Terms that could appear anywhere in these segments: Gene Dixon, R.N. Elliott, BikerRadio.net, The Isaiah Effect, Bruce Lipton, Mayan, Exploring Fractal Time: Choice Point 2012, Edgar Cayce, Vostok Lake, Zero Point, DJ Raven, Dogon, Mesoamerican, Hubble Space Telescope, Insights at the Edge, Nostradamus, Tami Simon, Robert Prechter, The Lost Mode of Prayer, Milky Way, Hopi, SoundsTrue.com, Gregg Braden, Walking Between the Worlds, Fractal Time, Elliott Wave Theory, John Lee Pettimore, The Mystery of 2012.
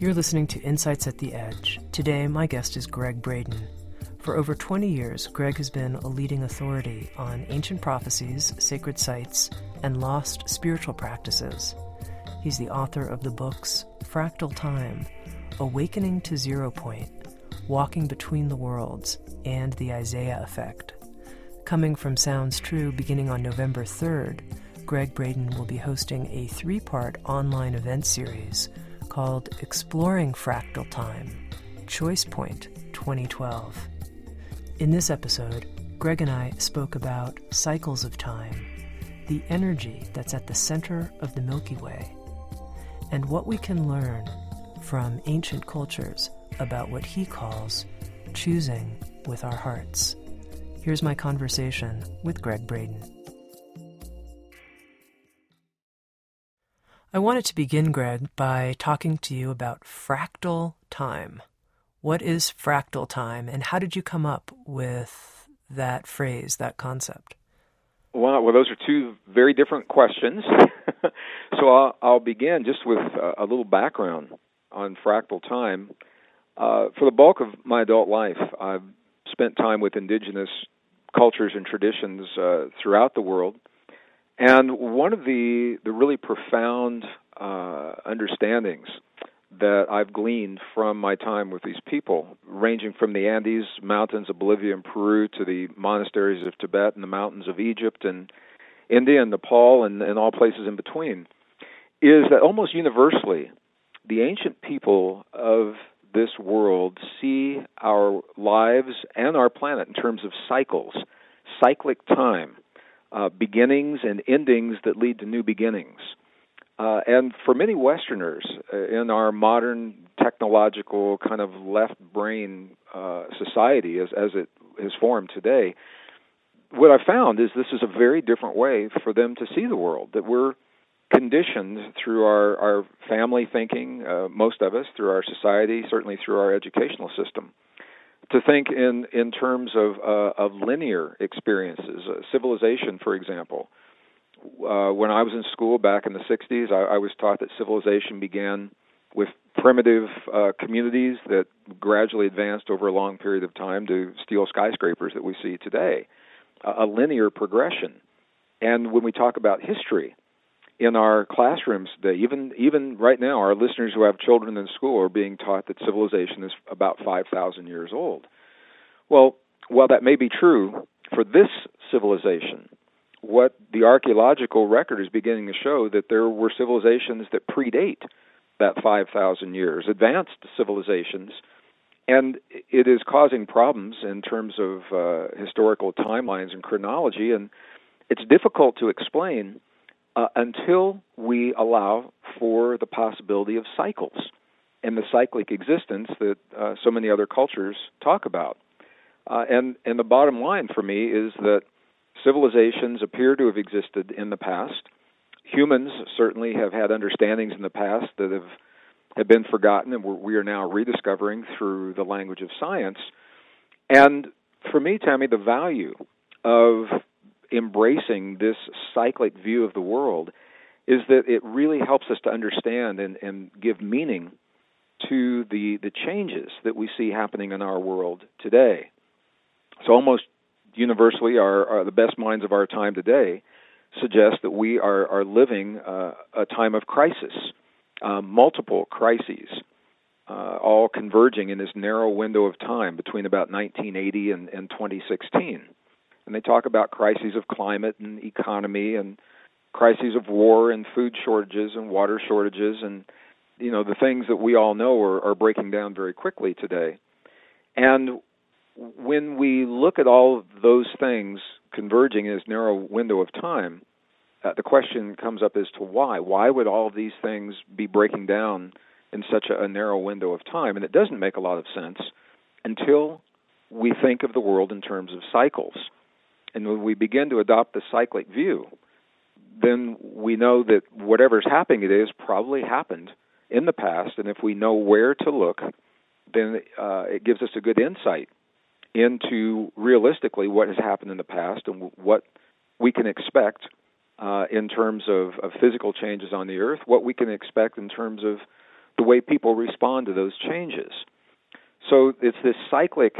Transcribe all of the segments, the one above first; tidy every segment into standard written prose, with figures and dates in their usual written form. You're listening to Insights at the Edge. Today, my guest is Gregg Braden. For over 20 years, Gregg has been a leading authority on ancient prophecies, sacred sites, and lost spiritual practices. He's the author of the books Fractal Time, Awakening to 0 Point, Walking Between the Worlds, and The Isaiah Effect. Coming from Sounds True beginning on November 3rd, Gregg Braden will be hosting a 3-part online event series called Exploring Fractal Time: Choice Point 2012. In this episode, Gregg and I spoke about cycles of time, the energy that's at the center of the Milky Way, and what we can learn from ancient cultures about what he calls choosing with our hearts. Here's my conversation with Gregg Braden. I wanted to begin, Gregg, by talking to you about fractal time. What is fractal time, and how did you come up with that phrase, that concept? Well, those are two very different questions. So I'll begin just with a little background on fractal time. For the bulk of my adult life, I've spent time with indigenous cultures and traditions throughout the world. And one of the really profound understandings that I've gleaned from my time with these people, ranging from the Andes Mountains of Bolivia and Peru to the monasteries of Tibet and the mountains of Egypt and India and Nepal and all places in between, is that almost universally, the ancient people of this world see our lives and our planet in terms of cycles, cyclic time. Beginnings and endings that lead to new beginnings. And for many Westerners in our modern technological kind of left-brain society as it is formed today, what I found is this is a very different way for them to see the world, that we're conditioned through our family thinking, most of us, through our society, certainly through our educational system, to think in terms of linear experiences. Civilization, for example. When I was in school back in the 60s, I was taught that civilization began with primitive communities that gradually advanced over a long period of time to steel skyscrapers that we see today. A linear progression. And when we talk about history in our classrooms today, even right now, our listeners who have children in school are being taught that civilization is about 5,000 years old. Well, while that may be true for this civilization, what the archaeological record is beginning to show that there were civilizations that predate that 5,000 years, advanced civilizations, and it is causing problems in terms of historical timelines and chronology, and it's difficult to explain until we allow for the possibility of cycles and the cyclic existence that so many other cultures talk about. And the bottom line for me is that civilizations appear to have existed in the past. Humans certainly have had understandings in the past that have been forgotten and we are now rediscovering through the language of science. And for me, Tami, the value of embracing this cyclic view of the world is that it really helps us to understand and give meaning to the changes that we see happening in our world today. So almost universally, the best minds of our time today suggest that we are living a time of crisis, multiple crises, all converging in this narrow window of time between about 1980 and 2016. And they talk about crises of climate and economy and crises of war and food shortages and water shortages and, you know, the things that we all know are breaking down very quickly today. And when we look at all of those things converging in this narrow window of time, the question comes up as to why. Why would all of these things be breaking down in such a narrow window of time, and it doesn't make a lot of sense until we think of the world in terms of cycles. And when we begin to adopt the cyclic view, then we know that whatever's happening today has probably happened in the past, and if we know where to look, then it gives us a good insight into realistically what has happened in the past and what we can expect in terms of physical changes on the Earth, what we can expect in terms of the way people respond to those changes. So it's this cyclic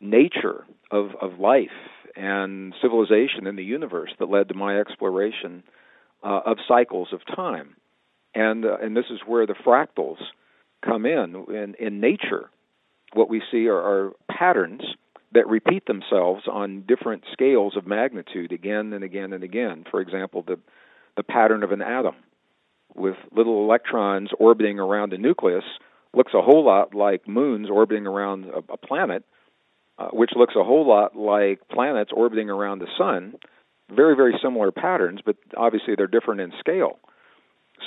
nature of life and civilization in the universe that led to my exploration of cycles of time. And this is where the fractals come in. In nature, what we see are patterns that repeat themselves on different scales of magnitude again and again and again. For example, the pattern of an atom with little electrons orbiting around a nucleus looks a whole lot like moons orbiting around a planet, which looks a whole lot like planets orbiting around the sun. Very, very similar patterns, but obviously they're different in scale.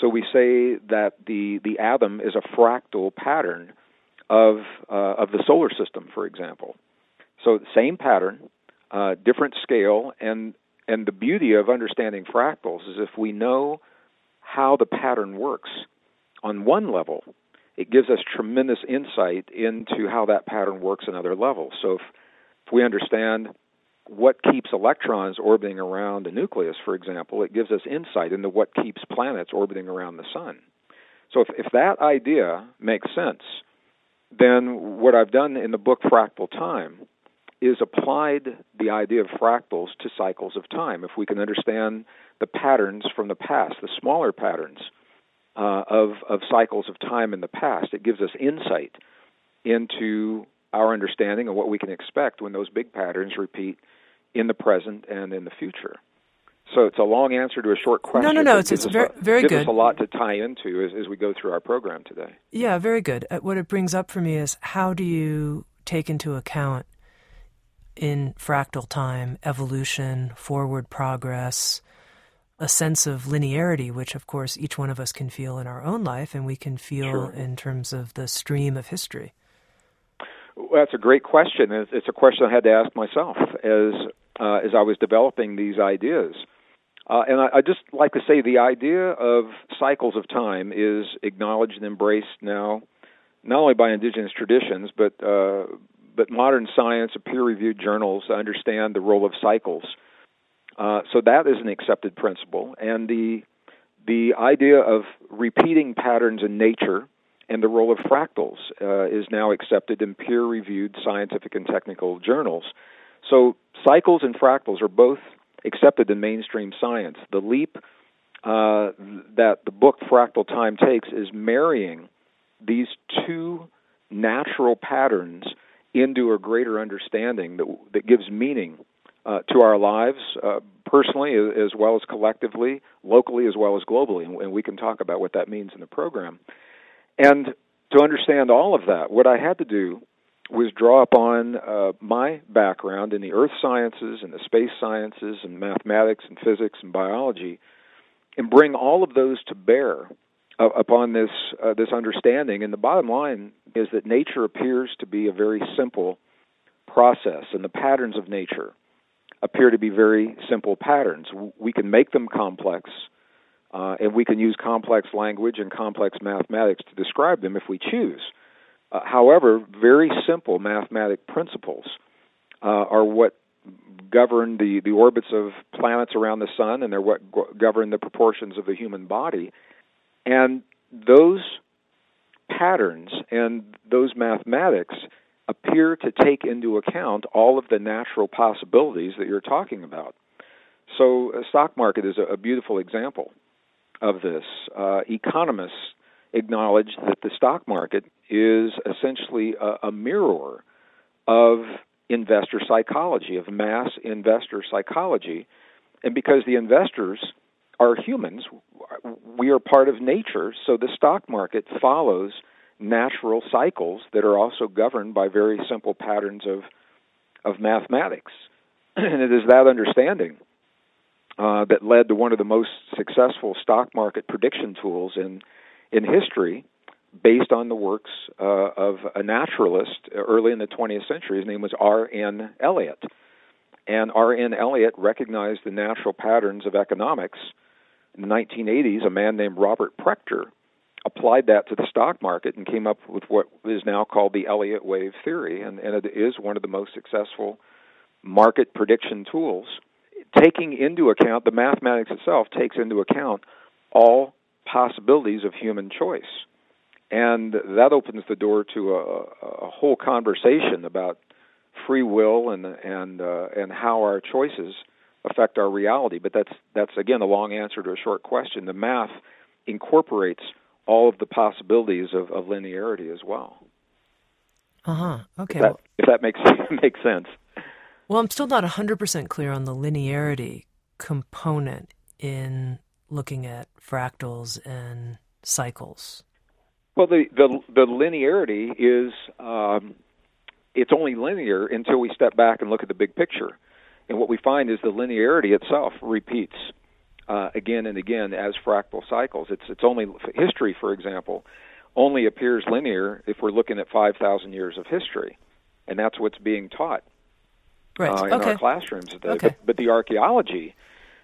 So we say that the atom is a fractal pattern of the solar system, for example. So same pattern, different scale, and the beauty of understanding fractals is if we know how the pattern works on one level, it gives us tremendous insight into how that pattern works on other levels. So if we understand what keeps electrons orbiting around a nucleus, for example, it gives us insight into what keeps planets orbiting around the sun. So if that idea makes sense, then what I've done in the book Fractal Time is applied the idea of fractals to cycles of time. If we can understand the patterns from the past, the smaller patterns of cycles of time in the past, it gives us insight into our understanding of what we can expect when those big patterns repeat in the present and in the future. So it's a long answer to a short question. No, it's very good. It gives us a lot to tie into as we go through our program today. Yeah, very good. What it brings up for me is how do you take into account in fractal time evolution, forward progress, a sense of linearity, which, of course, each one of us can feel in our own life and we can feel in terms of the stream of history? Well, that's a great question. It's a question I had to ask myself as I was developing these ideas. And I just like to say the idea of cycles of time is acknowledged and embraced now, not only by indigenous traditions, but modern science and peer-reviewed journals understand the role of cycles. So that is an accepted principle. And the idea of repeating patterns in nature and the role of fractals is now accepted in peer-reviewed scientific and technical journals. So cycles and fractals are both accepted in mainstream science. The leap that the book Fractal Time takes is marrying these two natural patterns into a greater understanding that gives meaning to our lives, personally as well as collectively, locally as well as globally. And we can talk about what that means in the program. And to understand all of that, what I had to do was draw upon my background in the earth sciences and the space sciences and mathematics and physics and biology and bring all of those to bear upon this understanding. And the bottom line is that nature appears to be a very simple process, and the patterns of nature appear to be very simple patterns. We can make them complex, and we can use complex language and complex mathematics to describe them if we choose. However, very simple mathematic principles are what govern the orbits of planets around the sun, and they're what govern the proportions of the human body. And those patterns and those mathematics appear to take into account all of the natural possibilities that you're talking about. So a stock market is a beautiful example of this. Economists acknowledge that the stock market is essentially a mirror of investor psychology, of mass investor psychology. And because the investors are humans, we are part of nature, so the stock market follows natural cycles that are also governed by very simple patterns of mathematics. And it is that understanding that led to one of the most successful stock market prediction tools in history, based on the works of a naturalist early in the 20th century. His name was R.N. Elliott. And R.N. Elliott recognized the natural patterns of economics. In the 1980s, a man named Robert Prechter applied that to the stock market and came up with what is now called the Elliott Wave Theory, and it is one of the most successful market prediction tools, taking into account, the mathematics itself takes into account all possibilities of human choice. And that opens the door to a whole conversation about free will and how our choices affect our reality. But that's again a long answer to a short question. The math incorporates all of the possibilities of linearity as well. Okay. If that makes sense. Well, I'm still not 100% clear on the linearity component in looking at fractals and cycles. Well, the linearity is, it's only linear until we step back and look at the big picture. And what we find is the linearity itself repeats again and again as fractal cycles. It's only, history, for example, only appears linear if we're looking at 5,000 years of history. And that's what's being taught in our classrooms today. Okay. But the archaeology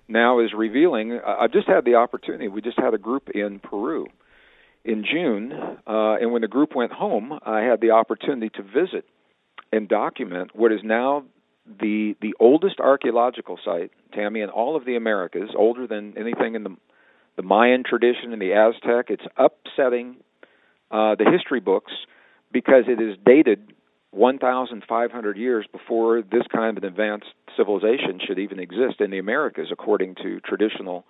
now is revealing, I've just had the opportunity, we just had a group in Peru in June, and when the group went home, I had the opportunity to visit and document what is now the oldest archaeological site, Tami, in all of the Americas, older than anything in the Mayan tradition and the Aztec. It's upsetting the history books because it is dated 1,500 years before this kind of an advanced civilization should even exist in the Americas, according to traditional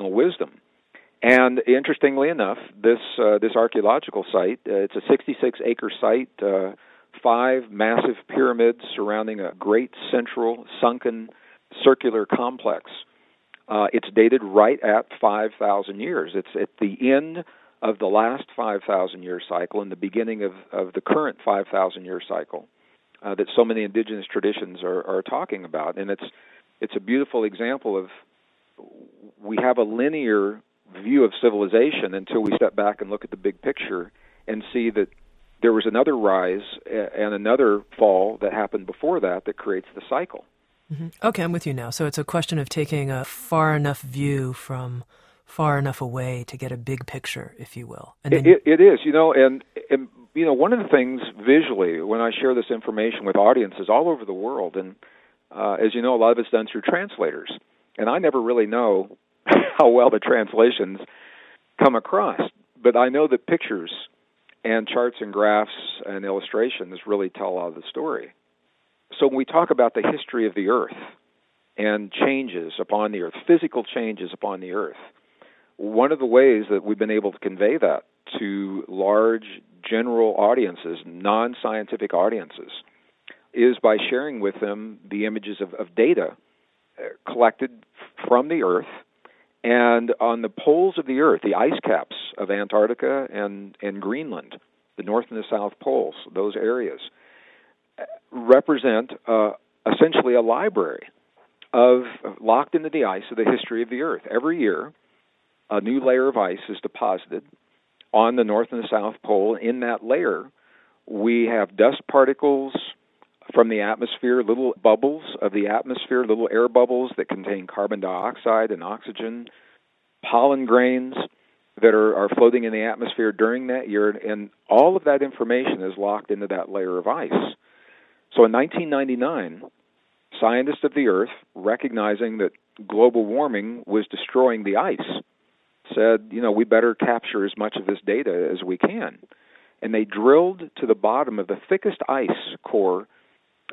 wisdom. And interestingly enough, this archaeological site, it's a 66-acre site, 5 massive pyramids surrounding a great central sunken circular complex. It's dated right at 5,000 years. It's at the end of the last 5,000-year cycle and the beginning of the current 5,000-year cycle that so many indigenous traditions are talking about. And it's a beautiful example of we have a linear view of civilization until we step back and look at the big picture and see that there was another rise and another fall that happened before that creates the cycle. Mm-hmm. Okay, I'm with you now. So it's a question of taking a far enough view from far enough away to get a big picture, if you will. And then it is, and you know, one of the things visually when I share this information with audiences all over the world, and as you know, a lot of it's done through translators, and I never really know how well the translations come across, but I know that pictures and charts and graphs and illustrations really tell a lot of the story. So when we talk about the history of the Earth and changes upon the Earth, physical changes upon the Earth, one of the ways that we've been able to convey that to large general audiences, non-scientific audiences, is by sharing with them the images of data collected from the Earth. And on the poles of the Earth, the ice caps of Antarctica and Greenland, the North and the South Poles, those areas, represent essentially a library of locked into the ice of the history of the Earth. Every year, a new layer of ice is deposited on the North and the South Pole. In that layer, we have dust particles from the atmosphere, little bubbles of the atmosphere, little air bubbles that contain carbon dioxide and oxygen, pollen grains that are floating in the atmosphere during that year, and all of that information is locked into that layer of ice. So in 1999, scientists of the Earth, recognizing that global warming was destroying the ice, said, we better capture as much of this data as we can. And they drilled to the bottom of the thickest ice core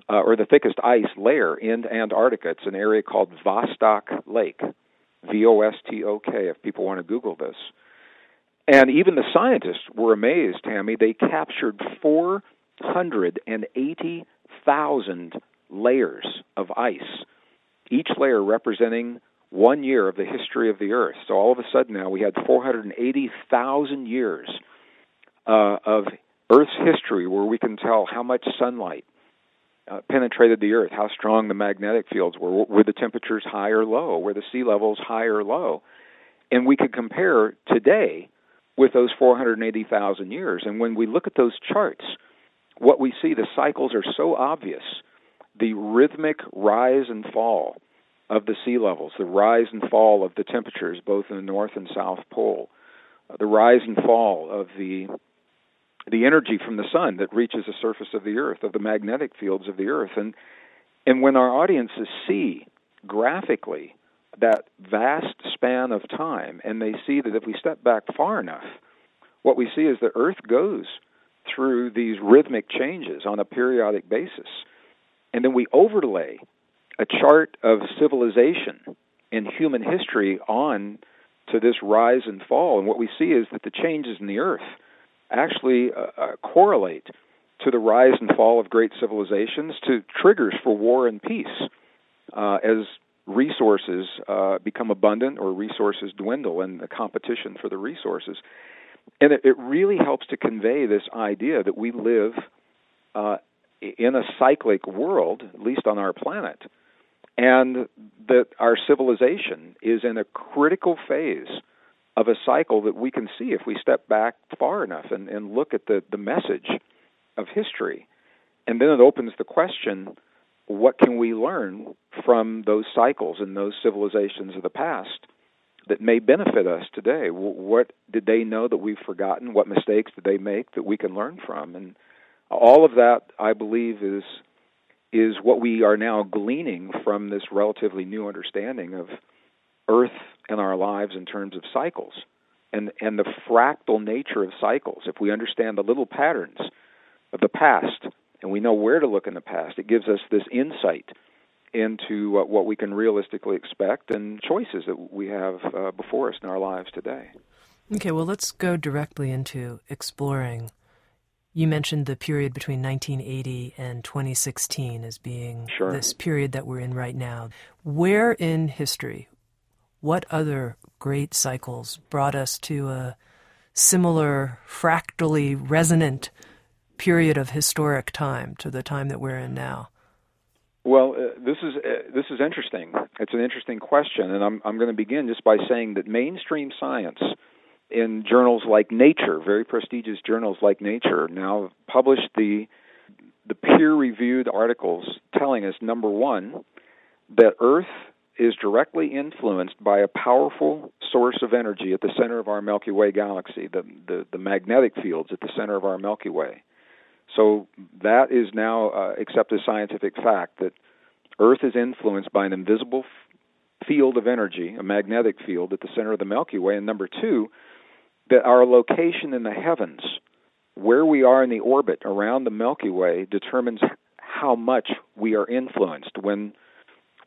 or the thickest ice layer in Antarctica. It's an area called Vostok Lake, V-O-S-T-O-K, if people want to Google this. And even the scientists were amazed, Tami. They captured 480,000 layers of ice, each layer representing 1 year of the history of the Earth. So all of a sudden now we had 480,000 years of Earth's history where we can tell how much sunlight penetrated the Earth, how strong the magnetic fields were the temperatures high or low, were the sea levels high or low. And we could compare today with those 480,000 years. And when we look at those charts, what we see, the cycles are so obvious. The rhythmic rise and fall of the sea levels, the rise and fall of the temperatures, both in the North and South Pole, the rise and fall of the energy from the sun that reaches the surface of the Earth, of the magnetic fields of the Earth. And when our audiences see graphically that vast span of time, and they see that if we step back far enough, what we see is the Earth goes through these rhythmic changes on a periodic basis. And then we overlay a chart of civilization in human history on to this rise and fall. And what we see is that the changes in the Earth actually correlate to the rise and fall of great civilizations, to triggers for war and peace as resources become abundant or resources dwindle and the competition for the resources. And it really helps to convey this idea that we live in a cyclic world, at least on our planet, and that our civilization is in a critical phase of a cycle that we can see if we step back far enough and look at the message of history. And then it opens the question, what can we learn from those cycles and those civilizations of the past that may benefit us today? What did they know that we've forgotten? What mistakes did they make that we can learn from? And all of that, I believe, is what we are now gleaning from this relatively new understanding of Earth and our lives in terms of cycles and the fractal nature of cycles. If we understand the little patterns of the past and we know where to look in the past, it gives us this insight into what we can realistically expect and choices that we have before us in our lives today. Okay, well, let's go directly into exploring. You mentioned the period between 1980 and 2016 as being this period that we're in right now. Where in history, what other great cycles brought us to a similar fractally resonant period of historic time to the time that we're in now? Well, this is interesting. It's an interesting question, and I'm going to begin just by saying that mainstream science in journals like Nature, very prestigious journals like Nature, now publish the peer-reviewed articles telling us, number one, that Earth is directly influenced by a powerful source of energy at the center of our Milky Way galaxy, the magnetic fields at the center of our Milky Way. So that is now accepted scientific fact, that Earth is influenced by an invisible field of energy, a magnetic field at the center of the Milky Way. And number two, that our location in the heavens, where we are in the orbit around the Milky Way, determines how much we are influenced. When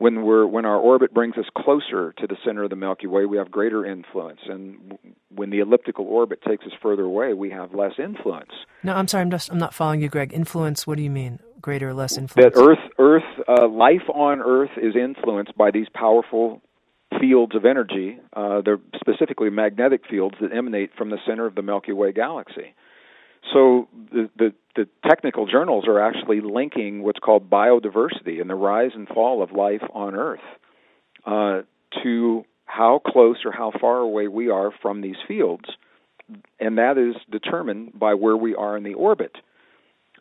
our orbit brings us closer to the center of the Milky Way, we have greater influence. And when the elliptical orbit takes us further away, we have less influence. No, I'm sorry, I'm not following you, Gregg. Influence, what do you mean? Greater or less influence? That life on Earth is influenced by these powerful fields of energy. They're specifically magnetic fields that emanate from the center of the Milky Way galaxy. So the technical journals are actually linking what's called biodiversity and the rise and fall of life on Earth to how close or how far away we are from these fields, and that is determined by where we are in the orbit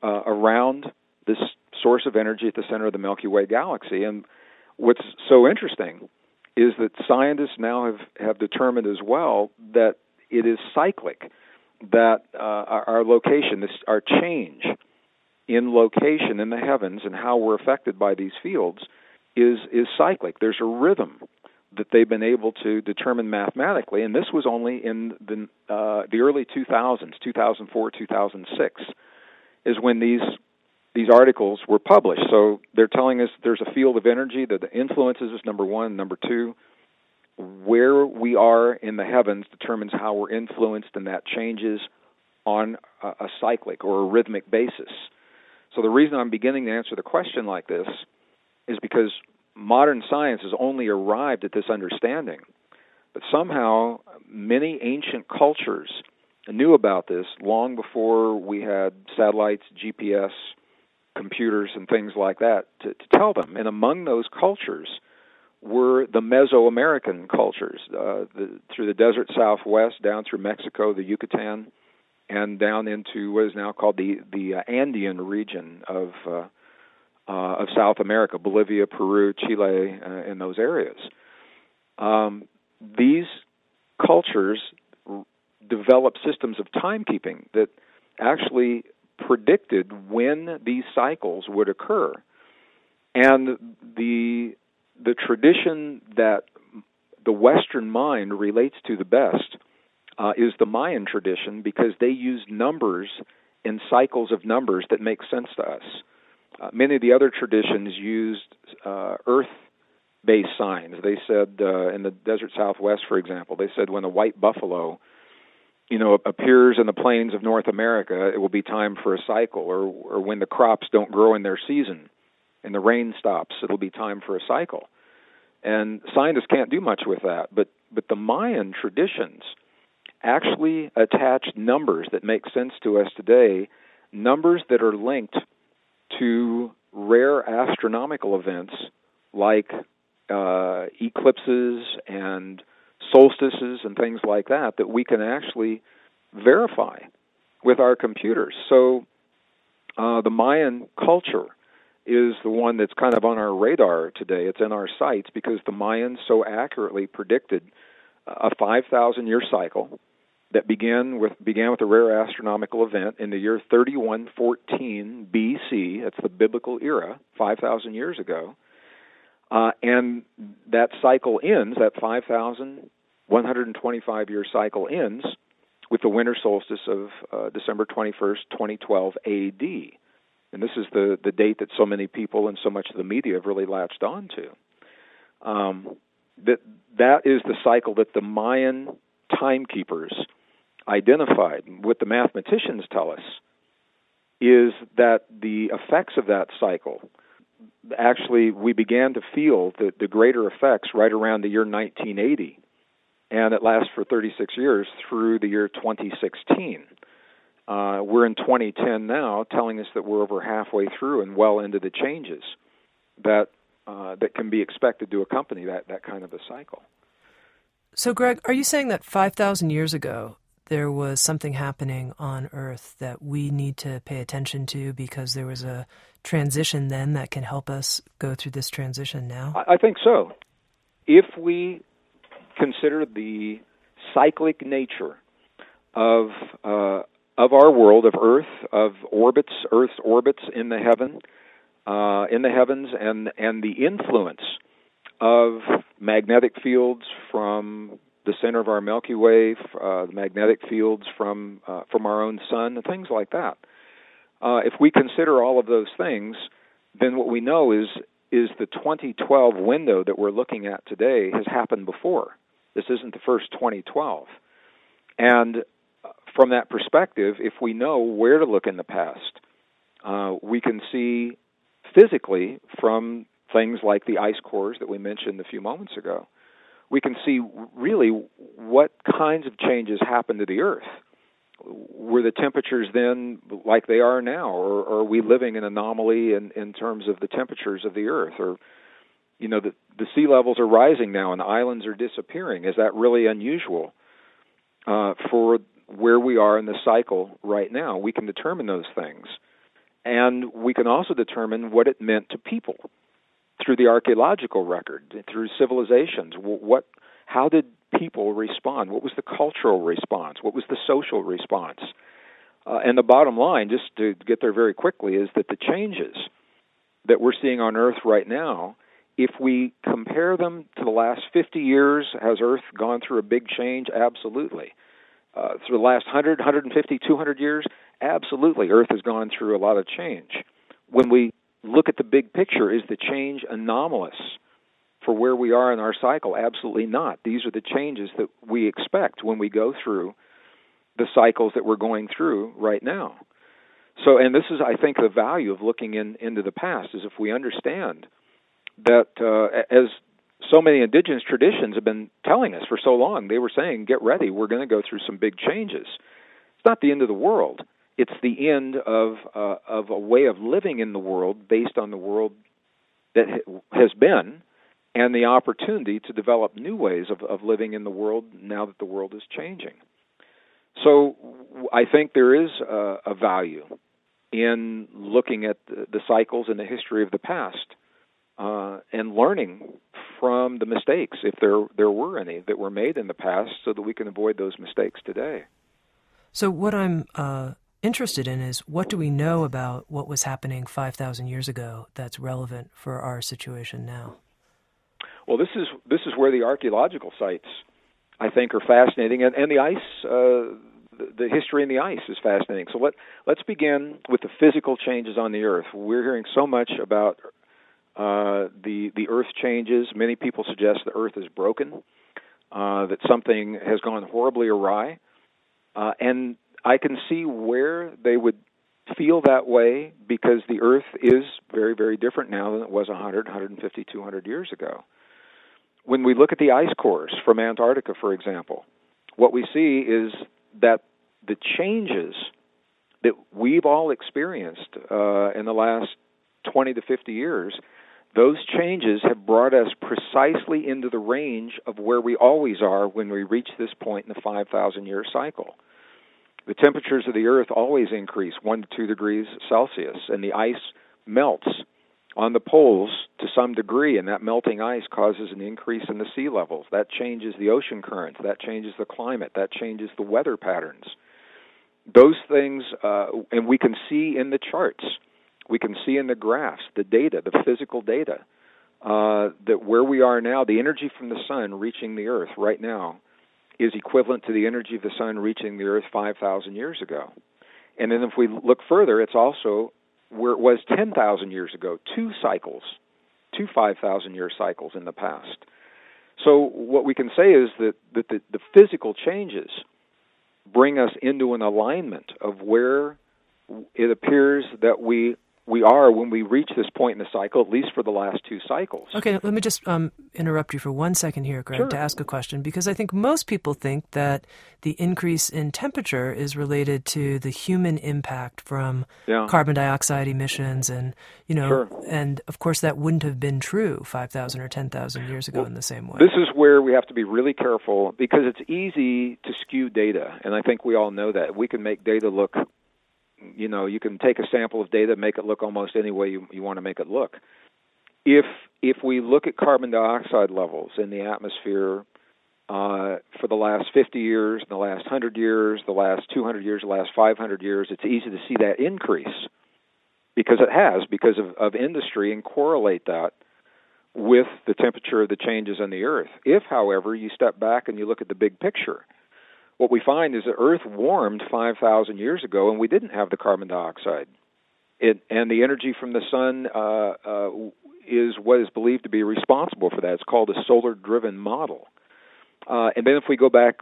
around this source of energy at the center of the Milky Way galaxy. And what's so interesting is that scientists now have determined as well that it is cyclic, that our location, our change in location in the heavens and how we're affected by these fields is cyclic. There's a rhythm that they've been able to determine mathematically, and this was only in the early 2000s, 2004, 2006, is when these articles were published. So they're telling us there's a field of energy that influences us, number one. Number two, where we are in the heavens determines how we're influenced, and that changes on a cyclic or a rhythmic basis. So the reason I'm beginning to answer the question like this is because modern science has only arrived at this understanding. But somehow many ancient cultures knew about this long before we had satellites, GPS, computers, and things like that to tell them. And among those cultures were the Mesoamerican cultures, through the desert southwest, down through Mexico, the Yucatan, and down into what is now called the Andean region of South America, Bolivia, Peru, Chile, in those areas. These cultures developed systems of timekeeping that actually predicted when these cycles would occur. And the tradition that the Western mind relates to the best is the Mayan tradition, because they use numbers and cycles of numbers that make sense to us. Many of the other traditions used earth-based signs. They said, in the desert southwest, for example, they said when a white buffalo, appears in the plains of North America, it will be time for a cycle, or when the crops don't grow in their season and the rain stops, it'll be time for a cycle. And scientists can't do much with that, but the Mayan traditions actually attach numbers that make sense to us today, numbers that are linked to rare astronomical events like eclipses and solstices and things like that, that we can actually verify with our computers. So the Mayan culture is the one that's kind of on our radar today. It's in our sights because the Mayans so accurately predicted a 5,000-year cycle that began with a rare astronomical event in the year 3114 B.C. That's the biblical era, 5,000 years ago. And that cycle ends, that 5,125-year cycle ends with the winter solstice of December 21st, 2012 A.D., and this is the date that so many people and so much of the media have really latched on to. That is the cycle that the Mayan timekeepers identified. What the mathematicians tell us is that the effects of that cycle, actually we began to feel the greater effects right around the year 1980, and it lasts for 36 years through the year 2016. We're in 2010 now, telling us that we're over halfway through and well into the changes that can be expected to accompany that kind of a cycle. So, Gregg, are you saying that 5,000 years ago there was something happening on Earth that we need to pay attention to because there was a transition then that can help us go through this transition now? I think so. If we consider the cyclic nature of our world, of Earth, of orbits, Earth's orbits in the heavens, and the influence of magnetic fields from the center of our Milky Way, the magnetic fields from our own sun, and things like that. If we consider all of those things, then what we know is the 2012 window that we're looking at today has happened before. This isn't the first 2012, and from that perspective, if we know where to look in the past, we can see physically from things like the ice cores that we mentioned a few moments ago, we can see really what kinds of changes happened to the Earth. Were the temperatures then like they are now, or are we living in anomaly in terms of the temperatures of the Earth? Or, the sea levels are rising now and the islands are disappearing. Is that really unusual for where we are in the cycle right now? We can determine those things. And we can also determine what it meant to people through the archaeological record, through civilizations. How did people respond? What was the cultural response? What was the social response? And the bottom line, just to get there very quickly, is that the changes that we're seeing on Earth right now, if we compare them to the last 50 years, has Earth gone through a big change? Absolutely. Through the last 100, 150, 200 years, absolutely, Earth has gone through a lot of change. When we look at the big picture, is the change anomalous for where we are in our cycle? Absolutely not. These are the changes that we expect when we go through the cycles that we're going through right now. So, and this is, I think, the value of looking into the past, is if we understand that, as so many indigenous traditions have been telling us for so long, they were saying, get ready, we're going to go through some big changes. It's not the end of the world. It's the end of a way of living in the world based on the world that has been and the opportunity to develop new ways of living in the world now that the world is changing. So I think there is a value in looking at the cycles and the history of the past and learning from the mistakes, if there were any, that were made in the past so that we can avoid those mistakes today. So what I'm interested in is, what do we know about what was happening 5,000 years ago that's relevant for our situation now? Well, this is where the archaeological sites, I think, are fascinating, and the ice, the history in the ice is fascinating. So let's begin with the physical changes on the Earth. We're hearing so much about the Earth changes. Many people suggest the Earth is broken, that something has gone horribly awry, and I can see where they would feel that way, because the Earth is very, very different now than it was 100, 150, 200 years ago. When we look at the ice cores from Antarctica, for example, what we see is that the changes that we've all experienced in the last 20 to 50 years, those changes have brought us precisely into the range of where we always are when we reach this point in the 5,000-year cycle. The temperatures of the Earth always increase 1 to 2 degrees Celsius, and the ice melts on the poles to some degree, and that melting ice causes an increase in the sea levels. That changes the ocean currents. That changes the climate. That changes the weather patterns. Those things, and we can see in the charts, we can see in the graphs, the data, the physical data, that where we are now, the energy from the sun reaching the Earth right now is equivalent to the energy of the sun reaching the Earth 5,000 years ago. And then if we look further, it's also where it was 10,000 years ago, two cycles, two 5,000-year cycles in the past. So what we can say is that the physical changes bring us into an alignment of where it appears that we are when we reach this point in the cycle, at least for the last two cycles. Okay, let me just interrupt you for 1 second here, Greg, sure, to ask a question, because I think most people think that the increase in temperature is related to the human impact from carbon dioxide emissions, and and of course that wouldn't have been true 5,000 or 10,000 years ago in the same way. This is where we have to be really careful, because it's easy to skew data, and I think we all know that. We can make data look, you can take a sample of data, make it look almost any way you want to make it look. If we look at carbon dioxide levels in the atmosphere for the last 50 years, the last 100 years, the last 200 years, the last 500 years, it's easy to see that increase, because it has, because of industry, and correlate that with the temperature of the changes on the Earth. If, however, you step back and you look at the big picture, what we find is that Earth warmed 5,000 years ago, and we didn't have the carbon dioxide. And the energy from the sun is what is believed to be responsible for that. It's called a solar-driven model. And then if we go back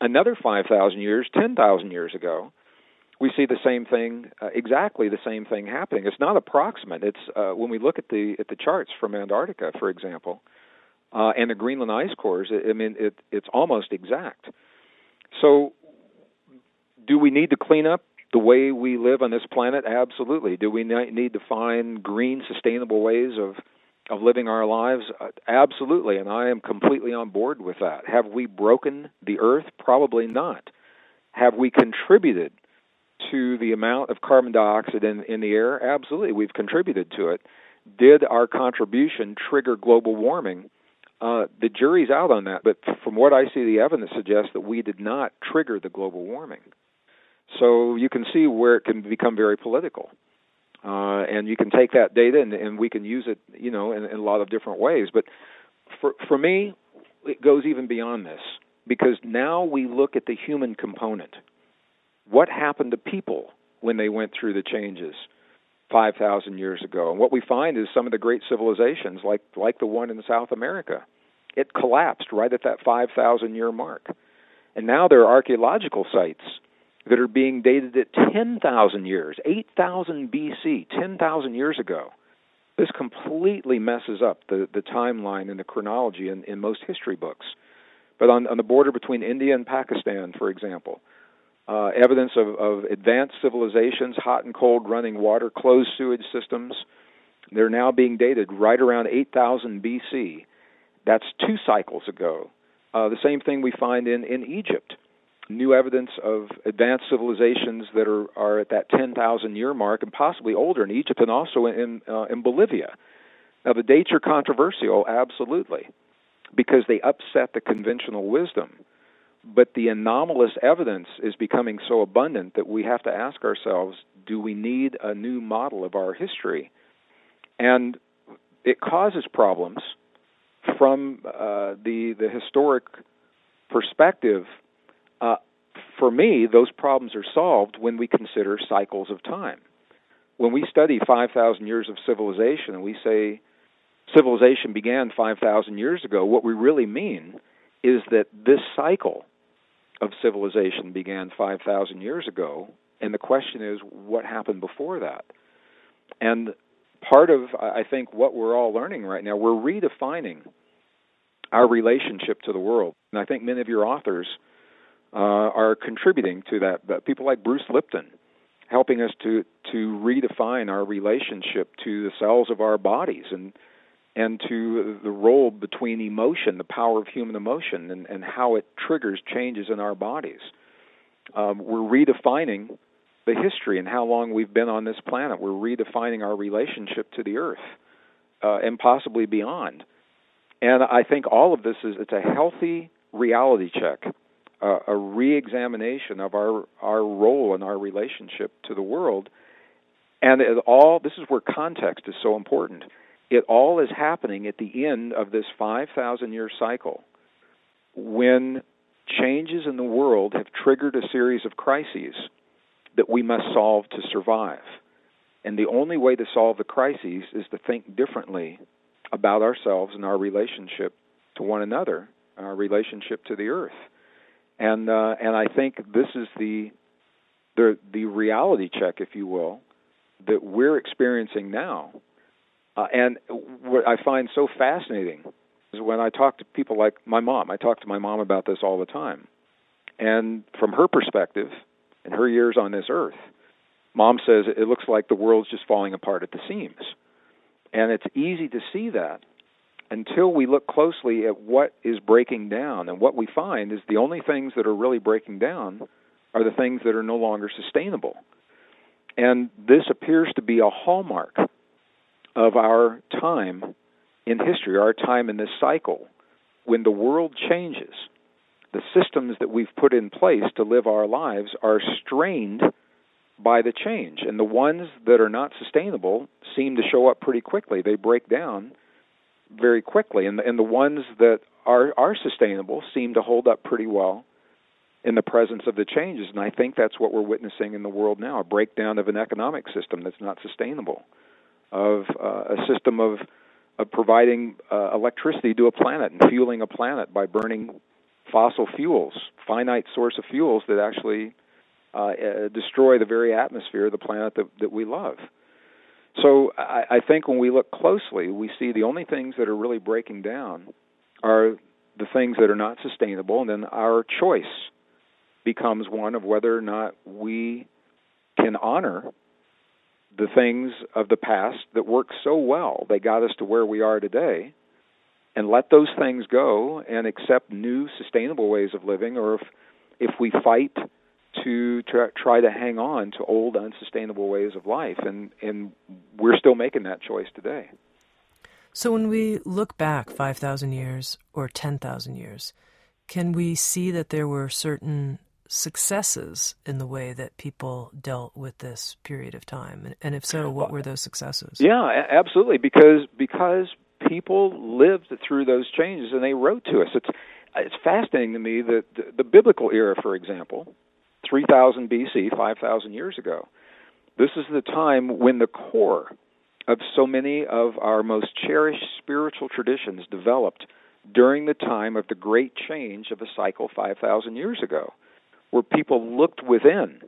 another 5,000 years, 10,000 years ago, we see the same thing, exactly the same thing happening. It's not approximate. It's when we look at the charts from Antarctica, for example, and the Greenland ice cores, it's almost exact. So do we need to clean up the way we live on this planet? Absolutely. Do we need to find green, sustainable ways of living our lives? Absolutely, and I am completely on board with that. Have we broken the Earth? Probably not. Have we contributed to the amount of carbon dioxide in the air? Absolutely, we've contributed to it. Did our contribution trigger global warming? The jury's out on that, but from what I see, the evidence suggests that we did not trigger the global warming. So you can see where it can become very political. And you can take that data and we can use it, in a lot of different ways. But for me, it goes even beyond this, because now we look at the human component. What happened to people when they went through the changes 5,000 years ago? And what we find is some of the great civilizations, like the one in South America, it collapsed right at that 5,000-year mark. And now there are archaeological sites that are being dated at 10,000 years, 8,000 BC, 10,000 years ago. This completely messes up the timeline and the chronology in most history books. But on the border between India and Pakistan, for example, evidence of advanced civilizations, hot and cold running water, closed sewage systems. They're now being dated right around 8,000 BC. That's 2 cycles ago. The same thing we find in Egypt. New evidence of advanced civilizations that are at that 10,000-year mark and possibly older in Egypt and also in Bolivia. Now, the dates are controversial, absolutely, because they upset the conventional wisdom. But the anomalous evidence is becoming so abundant that we have to ask ourselves, do we need a new model of our history? And it causes problems from the historic perspective. For me, those problems are solved when we consider cycles of time. When we study 5,000 years of civilization and we say civilization began 5,000 years ago, what we really mean is that this cycle of civilization began 5,000 years ago, and the question is, what happened before that? And part of, I think, what we're all learning right now, we're redefining our relationship to the world. And I think many of your authors are contributing to that. But people like Bruce Lipton, helping us to redefine our relationship to the cells of our bodies and to the role between emotion, the power of human emotion, and how it triggers changes in our bodies. We're redefining the history and how long we've been on this planet. We're redefining our relationship to the Earth and possibly beyond. And I think all of this is, it's a healthy reality check, a re-examination of our role and our relationship to the world. And it all, this is where context is so important. It all is happening at the end of this 5,000-year cycle when changes in the world have triggered a series of crises that we must solve to survive. And the only way to solve the crises is to think differently about ourselves and our relationship to one another, our relationship to the Earth. And I think this is the reality check, if you will, that we're experiencing now. And what I find so fascinating is when I talk to people like my mom. I talk to my mom about this all the time. And from her perspective and her years on this earth, Mom says it looks like the world's just falling apart at the seams. And it's easy to see that until we look closely at what is breaking down. And what we find is the only things that are really breaking down are the things that are no longer sustainable. And this appears to be a hallmark of our time in history, our time in this cycle, when the world changes, the systems that we've put in place to live our lives are strained by the change. And the ones that are not sustainable seem to show up pretty quickly. They break down very quickly. And the ones that are sustainable seem to hold up pretty well in the presence of the changes. And I think that's what we're witnessing in the world now, a breakdown of an economic system that's not sustainable, of a system of providing electricity to a planet and fueling a planet by burning fossil fuels, finite source of fuels that actually destroy the very atmosphere of the planet that we love. So I think when we look closely, we see the only things that are really breaking down are the things that are not sustainable, and then our choice becomes one of whether or not we can honor the things of the past that worked so well, they got us to where we are today, and let those things go and accept new sustainable ways of living, or if we fight to try to hang on to old unsustainable ways of life, and we're still making that choice today. So when we look back 5,000 years or 10,000 years, can we see that there were certain successes in the way that people dealt with this period of time? And if so, what were those successes? Yeah, absolutely, because people lived through those changes and they wrote to us. It's fascinating to me that the biblical era, for example, 3000 BC, 5,000 years ago, this is the time when the core of so many of our most cherished spiritual traditions developed during the time of the great change of a cycle 5,000 years ago, where people looked within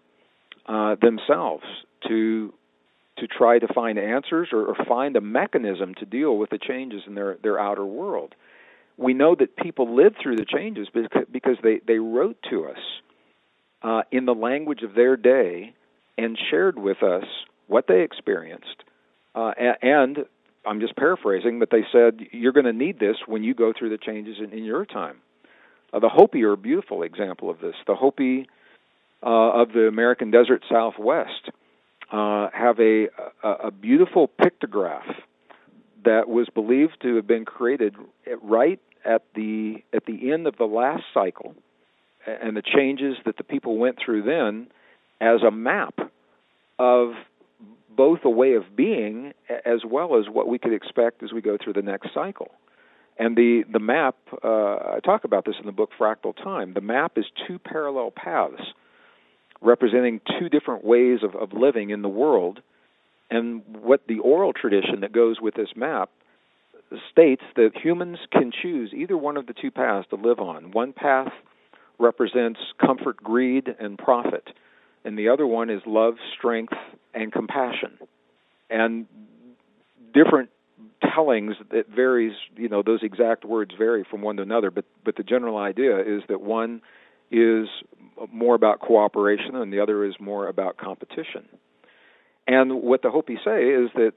themselves to try to find answers or find a mechanism to deal with the changes in their outer world. We know that people lived through the changes because they wrote to us in the language of their day and shared with us what they experienced and I'm just paraphrasing, but they said, you're going to need this when you go through the changes in your time. The Hopi are a beautiful example of this. The Hopi of the American desert southwest have a beautiful pictograph that was believed to have been created right at the end of the last cycle and the changes that the people went through then as a map of both a way of being as well as what we could expect as we go through the next cycle. And the map, I talk about this in the book Fractal Time, the map is two parallel paths representing two different ways of living in the world. And what the oral tradition that goes with this map states that humans can choose either one of the two paths to live on. One path represents comfort, greed, and profit, and the other one is love, strength, and compassion. And different tellings that varies, those exact words vary from one to another, but the general idea is that one is more about cooperation and the other is more about competition. And what the Hopi say is that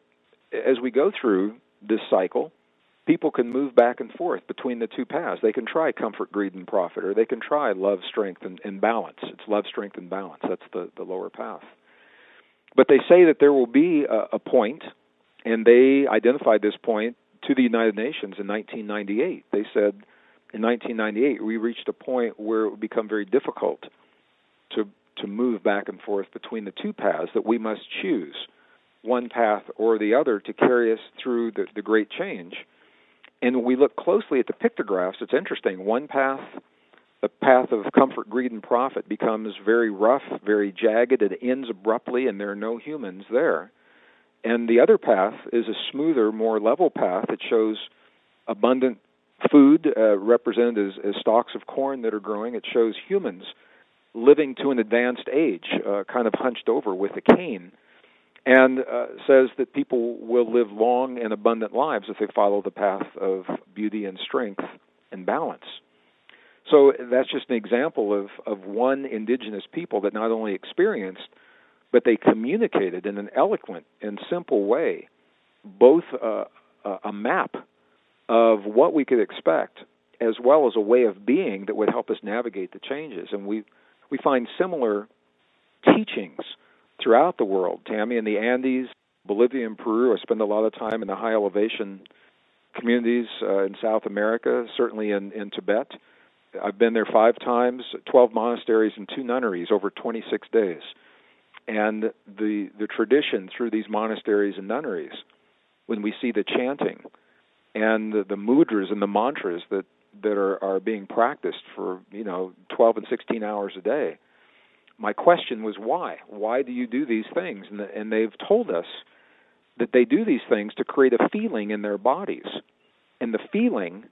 as we go through this cycle, people can move back and forth between the two paths. They can try comfort, greed, and profit, or they can try love, strength, and balance. It's love, strength, and balance. That's the lower path. But they say that there will be a point, and they identified this point to the United Nations in 1998. They said, in 1998, we reached a point where it would become very difficult to move back and forth between the two paths, that we must choose one path or the other to carry us through the great change. And when we look closely at the pictographs, it's interesting. One path, the path of comfort, greed, and profit, becomes very rough, very jagged. It ends abruptly, and there are no humans there. And the other path is a smoother, more level path. It shows abundant food represented as stalks of corn that are growing. It shows humans living to an advanced age, kind of hunched over with a cane, and says that people will live long and abundant lives if they follow the path of beauty and strength and balance. So that's just an example of one indigenous people that not only experienced, but they communicated in an eloquent and simple way both a map of what we could expect as well as a way of being that would help us navigate the changes. And we find similar teachings throughout the world, Tami, in the Andes, Bolivia, and Peru. I spend a lot of time in the high elevation communities in South America, certainly in Tibet. I've been there 5 times, 12 monasteries and 2 nunneries over 26 days. And the tradition through these monasteries and nunneries, when we see the chanting and the mudras and the mantras that are being practiced for 12 and 16 hours a day. My question was, why? Why do you do these things? And they've told us that they do these things to create a feeling in their bodies. And the feeling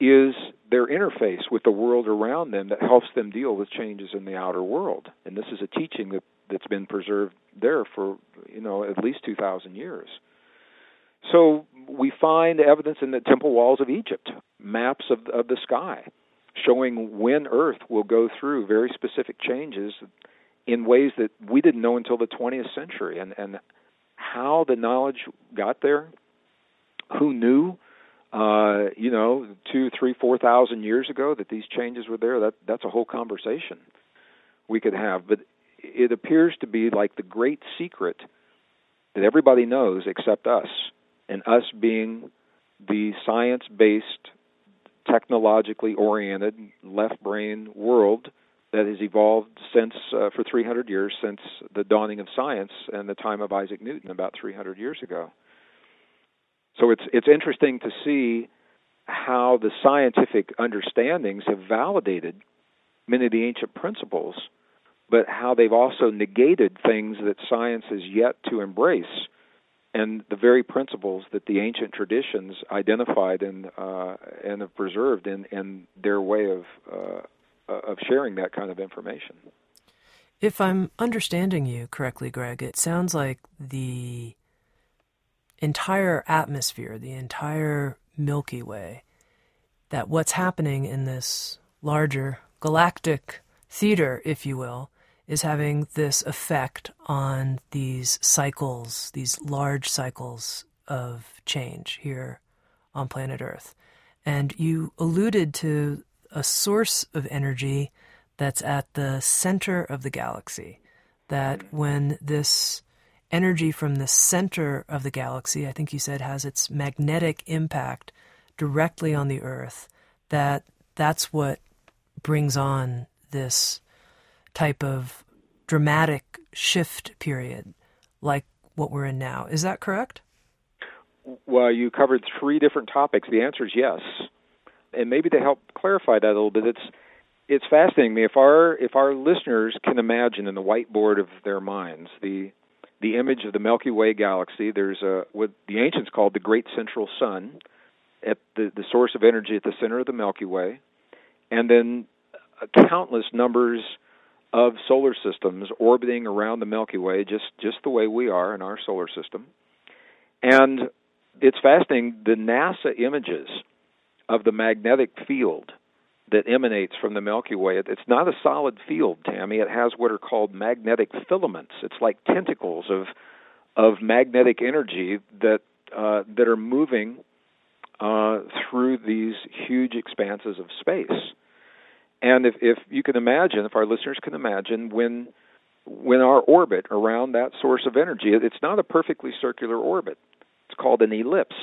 is their interface with the world around them that helps them deal with changes in the outer world. And this is a teaching that's been preserved there for at least 2,000 years. So we find evidence in the temple walls of Egypt, maps of the sky, showing when Earth will go through very specific changes in ways that we didn't know until the 20th century. And how the knowledge got there, who knew, 2,000, 3,000, 4,000 years ago that these changes were there, that's a whole conversation we could have. But it appears to be like the great secret that everybody knows except us, and us being the science-based, technologically oriented, left-brain world that has evolved since for 300 years, since the dawning of science and the time of Isaac Newton about 300 years ago. So it's interesting to see how the scientific understandings have validated many of the ancient principles, but how they've also negated things that science is yet to embrace, and the very principles that the ancient traditions identified and have preserved in their way of sharing that kind of information. If I'm understanding you correctly, Gregg, it sounds like the entire atmosphere, the entire Milky Way, that what's happening in this larger galactic theater, if you will, is having this effect on these cycles, these large cycles of change here on planet Earth. And you alluded to a source of energy that's at the center of the galaxy, that when this energy from the center of the galaxy, I think you said, has its magnetic impact directly on the Earth, that's what brings on this type of dramatic shift period like what we're in now. Is that correct? Well, you covered three different topics. The answer is yes. And maybe to help clarify that a little bit, it's fascinating me. If our listeners can imagine in the whiteboard of their minds the image of the Milky Way galaxy, there's what the ancients called the Great Central Sun, at the source of energy at the center of the Milky Way, and then countless numbers of solar systems orbiting around the Milky Way, just the way we are in our solar system. And it's fascinating, the NASA images of the magnetic field that emanates from the Milky Way. It's not a solid field, Tami. It has what are called magnetic filaments. It's like tentacles of magnetic energy that are moving through these huge expanses of space. And if you can imagine, if our listeners can imagine, when our orbit around that source of energy, it's not a perfectly circular orbit. It's called an ellipse.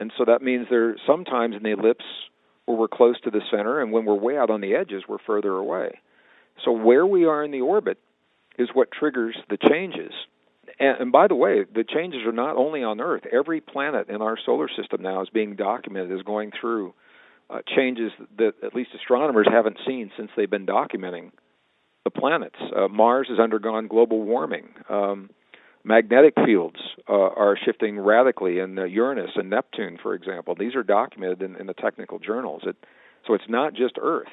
And so that means there's sometimes an ellipse where we're close to the center, and when we're way out on the edges, we're further away. So where we are in the orbit is what triggers the changes. And by the way, the changes are not only on Earth. Every planet in our solar system now is being documented, is going through changes that at least astronomers haven't seen since they've been documenting the planets. Mars has undergone global warming. Magnetic fields are shifting radically in Uranus and Neptune, for example. These are documented in the technical journals. So it's not just Earth.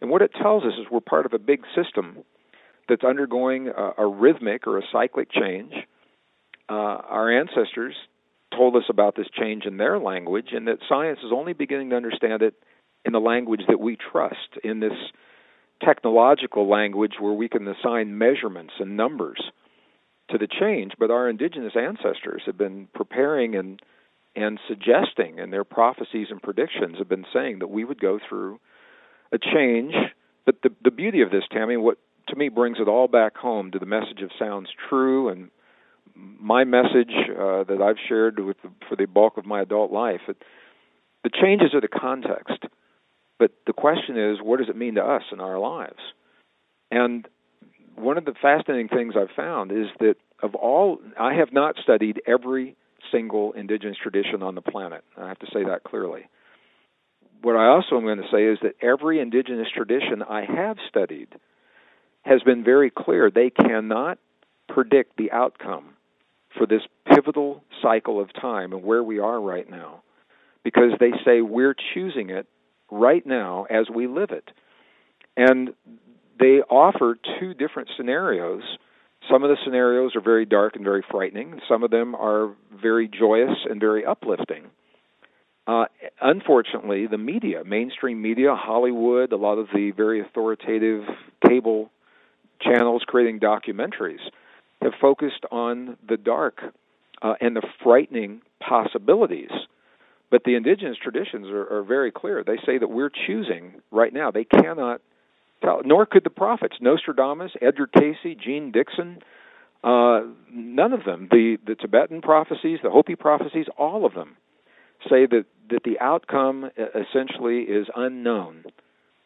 And what it tells us is we're part of a big system that's undergoing a rhythmic or a cyclic change. Our ancestors told us about this change in their language, and that science is only beginning to understand it in the language that we trust, in this technological language where we can assign measurements and numbers to the change. But our indigenous ancestors have been preparing and suggesting, and their prophecies and predictions have been saying that we would go through a change. But the beauty of this, Tami, what to me brings it all back home to the message of Sounds True and my message that I've shared for the bulk of my adult life. The changes are the context, but the question is, what does it mean to us in our lives? And one of the fascinating things I've found is that I have not studied every single indigenous tradition on the planet. I have to say that clearly. What I also am going to say is that every indigenous tradition I have studied has been very clear. They cannot predict the outcome for this pivotal cycle of time and where we are right now, because they say we're choosing it right now as we live it. And they offer two different scenarios. Some of the scenarios are very dark and very frightening. Some of them are very joyous and very uplifting. Unfortunately, the media, mainstream media, Hollywood, a lot of the very authoritative cable channels creating documentaries, have focused on the dark and the frightening possibilities. But the indigenous traditions are very clear. They say that we're choosing right now. They cannot tell, nor could the prophets. Nostradamus, Edgar Cayce, Gene Dixon, none of them. The Tibetan prophecies, the Hopi prophecies, all of them say that the outcome essentially is unknown.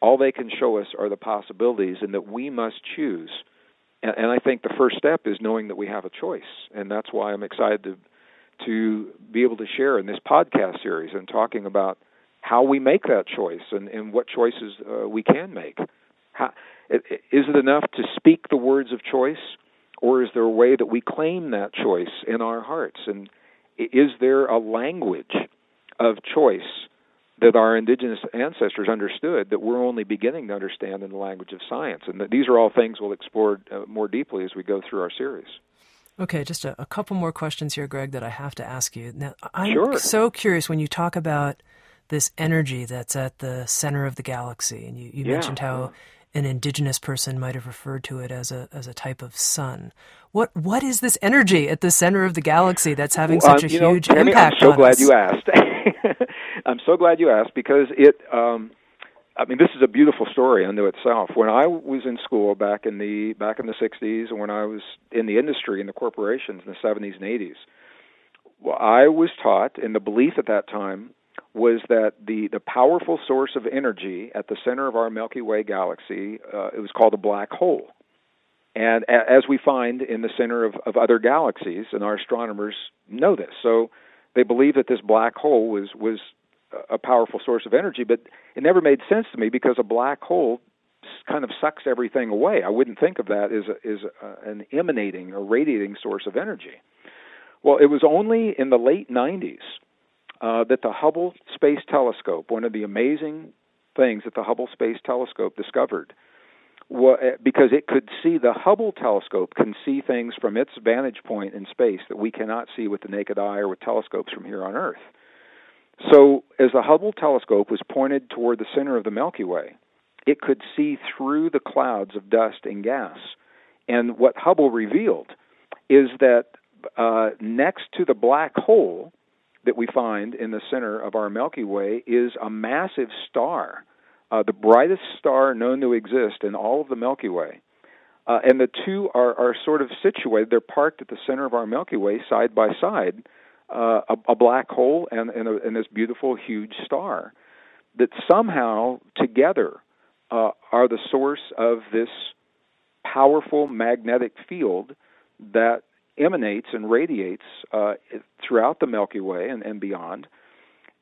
All they can show us are the possibilities, and that we must choose. And I think the first step is knowing that we have a choice, and that's why I'm excited to be able to share in this podcast series and talking about how we make that choice and what choices we can make. Is it enough to speak the words of choice, or is there a way that we claim that choice in our hearts? And is there a language of choice that our indigenous ancestors understood that we're only beginning to understand in the language of science? And that these are all things we'll explore more deeply as we go through our series. Okay, just a couple more questions here, Gregg, that I have to ask you. Now, I'm so curious when you talk about this energy that's at the center of the galaxy, and you mentioned how an indigenous person might have referred to it as a type of sun. What is this energy at the center of the galaxy that's having such a huge impact? I'm so glad you asked. I'm so glad you asked, because it. I mean, this is a beautiful story unto itself. When I was in school back in the 60s, and when I was in the industry, in the corporations in the 70s and 80s, well, I was taught, and the belief at that time was that the powerful source of energy at the center of our Milky Way galaxy, it was called a black hole. And as we find in the center of other galaxies, and our astronomers know this, so they believe that this black hole was a powerful source of energy, but it never made sense to me, because a black hole kind of sucks everything away. I wouldn't think of that as an emanating or radiating source of energy. Well, it was only in the late 90s that the Hubble Space Telescope, one of the amazing things that the Hubble Space Telescope discovered, because it could see, the Hubble telescope can see things from its vantage point in space that we cannot see with the naked eye or with telescopes from here on Earth. So as the Hubble telescope was pointed toward the center of the Milky Way, it could see through the clouds of dust and gas. And what Hubble revealed is that next to the black hole that we find in the center of our Milky Way is a massive star, the brightest star known to exist in all of the Milky Way. And the two are sort of situated, they're parked at the center of our Milky Way side by side, a black hole and this beautiful, huge star that somehow together are the source of this powerful magnetic field that emanates and radiates throughout the Milky Way and beyond.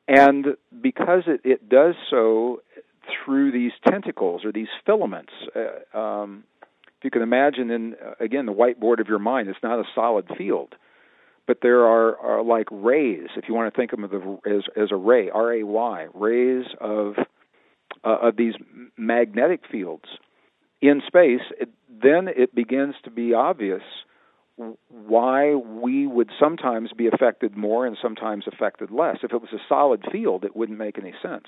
And because it does so through these tentacles or these filaments, if you can imagine, again, the whiteboard of your mind, it's not a solid field. But there are like rays, if you want to think of them as a ray, R-A-Y, rays of these magnetic fields in space. Then it begins to be obvious why we would sometimes be affected more and sometimes affected less. If it was a solid field, it wouldn't make any sense.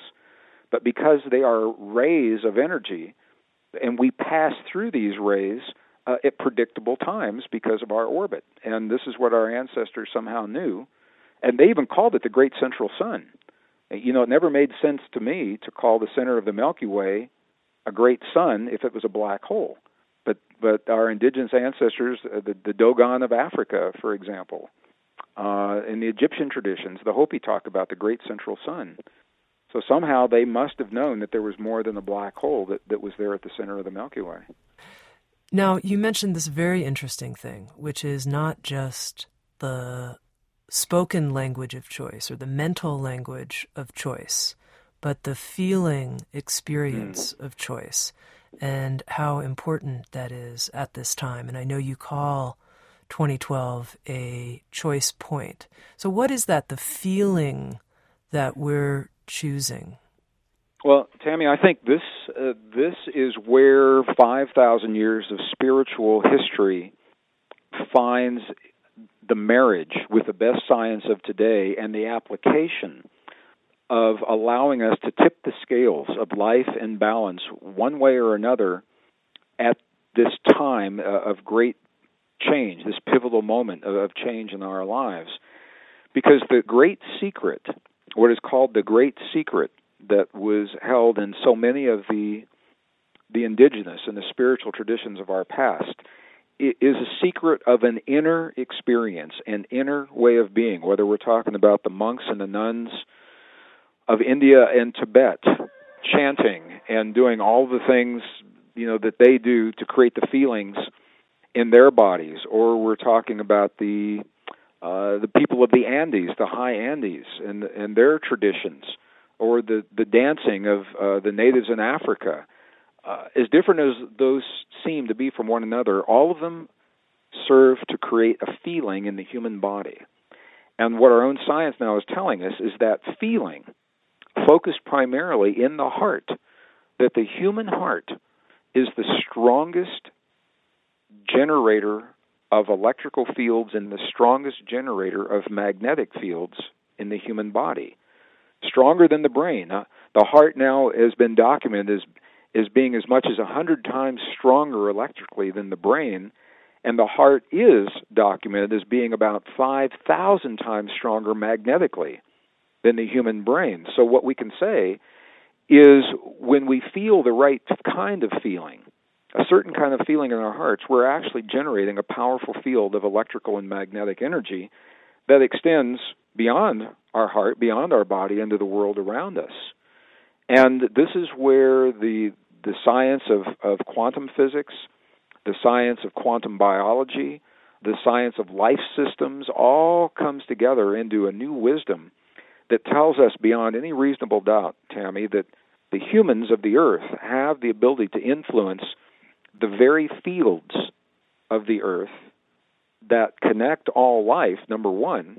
But because they are rays of energy, and we pass through these rays at predictable times because of our orbit. And this is what our ancestors somehow knew. And they even called it the Great Central Sun. You know, it never made sense to me to call the center of the Milky Way a great sun if it was a black hole. But our indigenous ancestors, the Dogon of Africa, for example, in the Egyptian traditions, the Hopi talk about the Great Central Sun. So somehow they must have known that there was more than a black hole that was there at the center of the Milky Way. Now, you mentioned this very interesting thing, which is not just the spoken language of choice or the mental language of choice, but the feeling experience of choice, and how important that is at this time. And I know you call 2012 a choice point. So what is that, the feeling that we're choosing? Well, Tami, I think this is where 5,000 years of spiritual history finds the marriage with the best science of today and the application of allowing us to tip the scales of life and balance one way or another at this time of great change, this pivotal moment of change in our lives. Because the great secret, what is called the great secret, that was held in so many of the indigenous and the spiritual traditions of our past, it is a secret of an inner experience, an inner way of being, whether we're talking about the monks and the nuns of India and Tibet chanting and doing all the things, you know, that they do to create the feelings in their bodies, or we're talking about the people of the Andes, the high Andes, and their traditions, or the dancing of the natives in Africa, as different as those seem to be from one another, all of them serve to create a feeling in the human body. And what our own science now is telling us is that feeling, focused primarily in the heart, that the human heart is the strongest generator of electrical fields and the strongest generator of magnetic fields in the human body. Stronger than the brain. The heart now has been documented as is being as much as 100 times stronger electrically than the brain, and the heart is documented as being about 5,000 times stronger magnetically than the human brain. So what we can say is when we feel the right kind of feeling, a certain kind of feeling in our hearts, we're actually generating a powerful field of electrical and magnetic energy that extends beyond our heart, beyond our body, into the world around us. And this is where the science of quantum physics, the science of quantum biology, the science of life systems all comes together into a new wisdom that tells us beyond any reasonable doubt, Tami, that the humans of the Earth have the ability to influence the very fields of the Earth that connect all life, number one,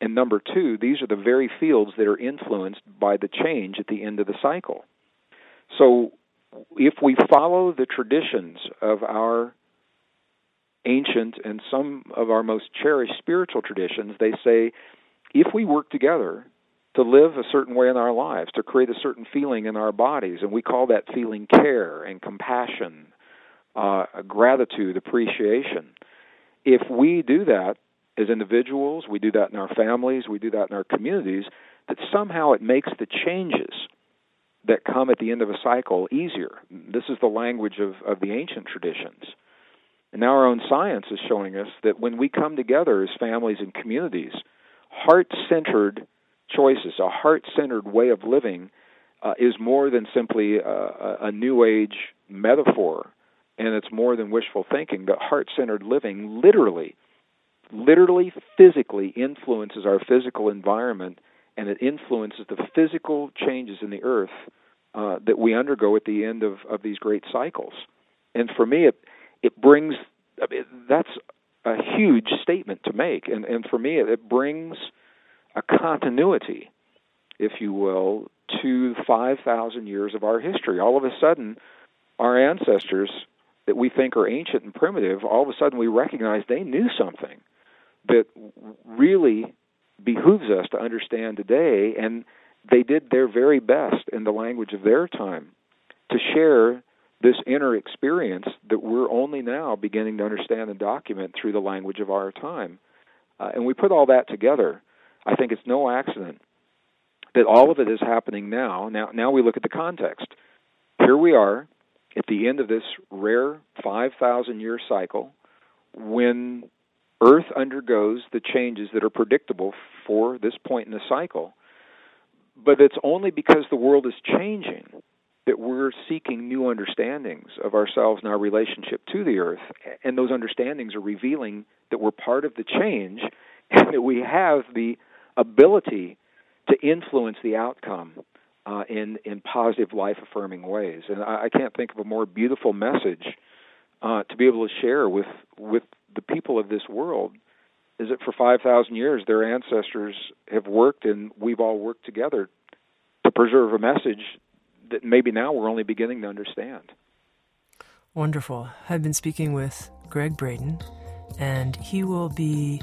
and number two, these are the very fields that are influenced by the change at the end of the cycle. So if we follow the traditions of our ancient and some of our most cherished spiritual traditions, they say if we work together to live a certain way in our lives, to create a certain feeling in our bodies, and we call that feeling care and compassion, gratitude, appreciation, if we do that as individuals, we do that in our families, we do that in our communities, that somehow it makes the changes that come at the end of a cycle easier. This is the language of the ancient traditions. And now our own science is showing us that when we come together as families and communities, heart-centered choices, a heart-centered way of living is more than simply a New Age metaphor, and it's more than wishful thinking. But heart-centered living literally, physically influences our physical environment, and it influences the physical changes in the earth that we undergo at the end of these great cycles. And for me, it brings, I mean, that's a huge statement to make. And for me, it brings a continuity, if you will, to 5,000 years of our history. All of a sudden, our ancestors that we think are ancient and primitive, all of a sudden we recognize they knew something that really behooves us to understand today, and they did their very best in the language of their time to share this inner experience that we're only now beginning to understand and document through the language of our time. And we put all that together. I think it's no accident that all of it is happening now. Now we look at the context. Here we are at the end of this rare 5,000-year cycle when Earth undergoes the changes that are predictable for this point in the cycle. But it's only because the world is changing that we're seeking new understandings of ourselves and our relationship to the Earth, and those understandings are revealing that we're part of the change and that we have the ability to influence the outcome in positive, life-affirming ways. And I can't think of a more beautiful message to be able to share with the people of this world, is that for 5,000 years their ancestors have worked, and we've all worked together to preserve a message that maybe now we're only beginning to understand. Wonderful. I've been speaking with Gregg Braden, and he will be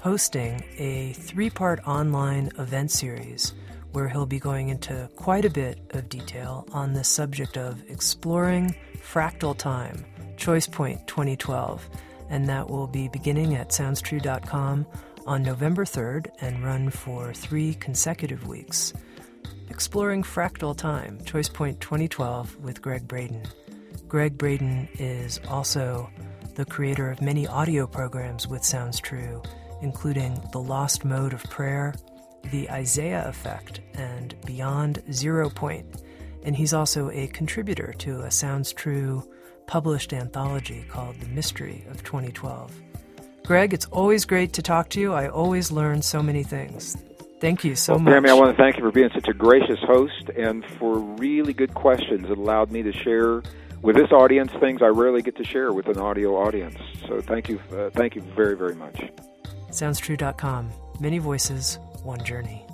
hosting a 3-part online event series where he'll be going into quite a bit of detail on the subject of Exploring Fractal Time, Choice Point 2012, and that will be beginning at SoundsTrue.com on November 3rd and run for 3 consecutive weeks. Exploring Fractal Time, Choice Point 2012 with Gregg Braden. Gregg Braden is also the creator of many audio programs with Sounds True, including The Lost Mode of Prayer, The Isaiah Effect, and Beyond Zero Point. And he's also a contributor to a Sounds True published anthology called The Mystery of 2012. Gregg, it's always great to talk to you. I always learn so many things. Thank you so much. Tami, I want to thank you for being such a gracious host and for really good questions that allowed me to share with this audience things I rarely get to share with an audio audience. So thank you very, very much. SoundsTrue.com. Many voices, one journey.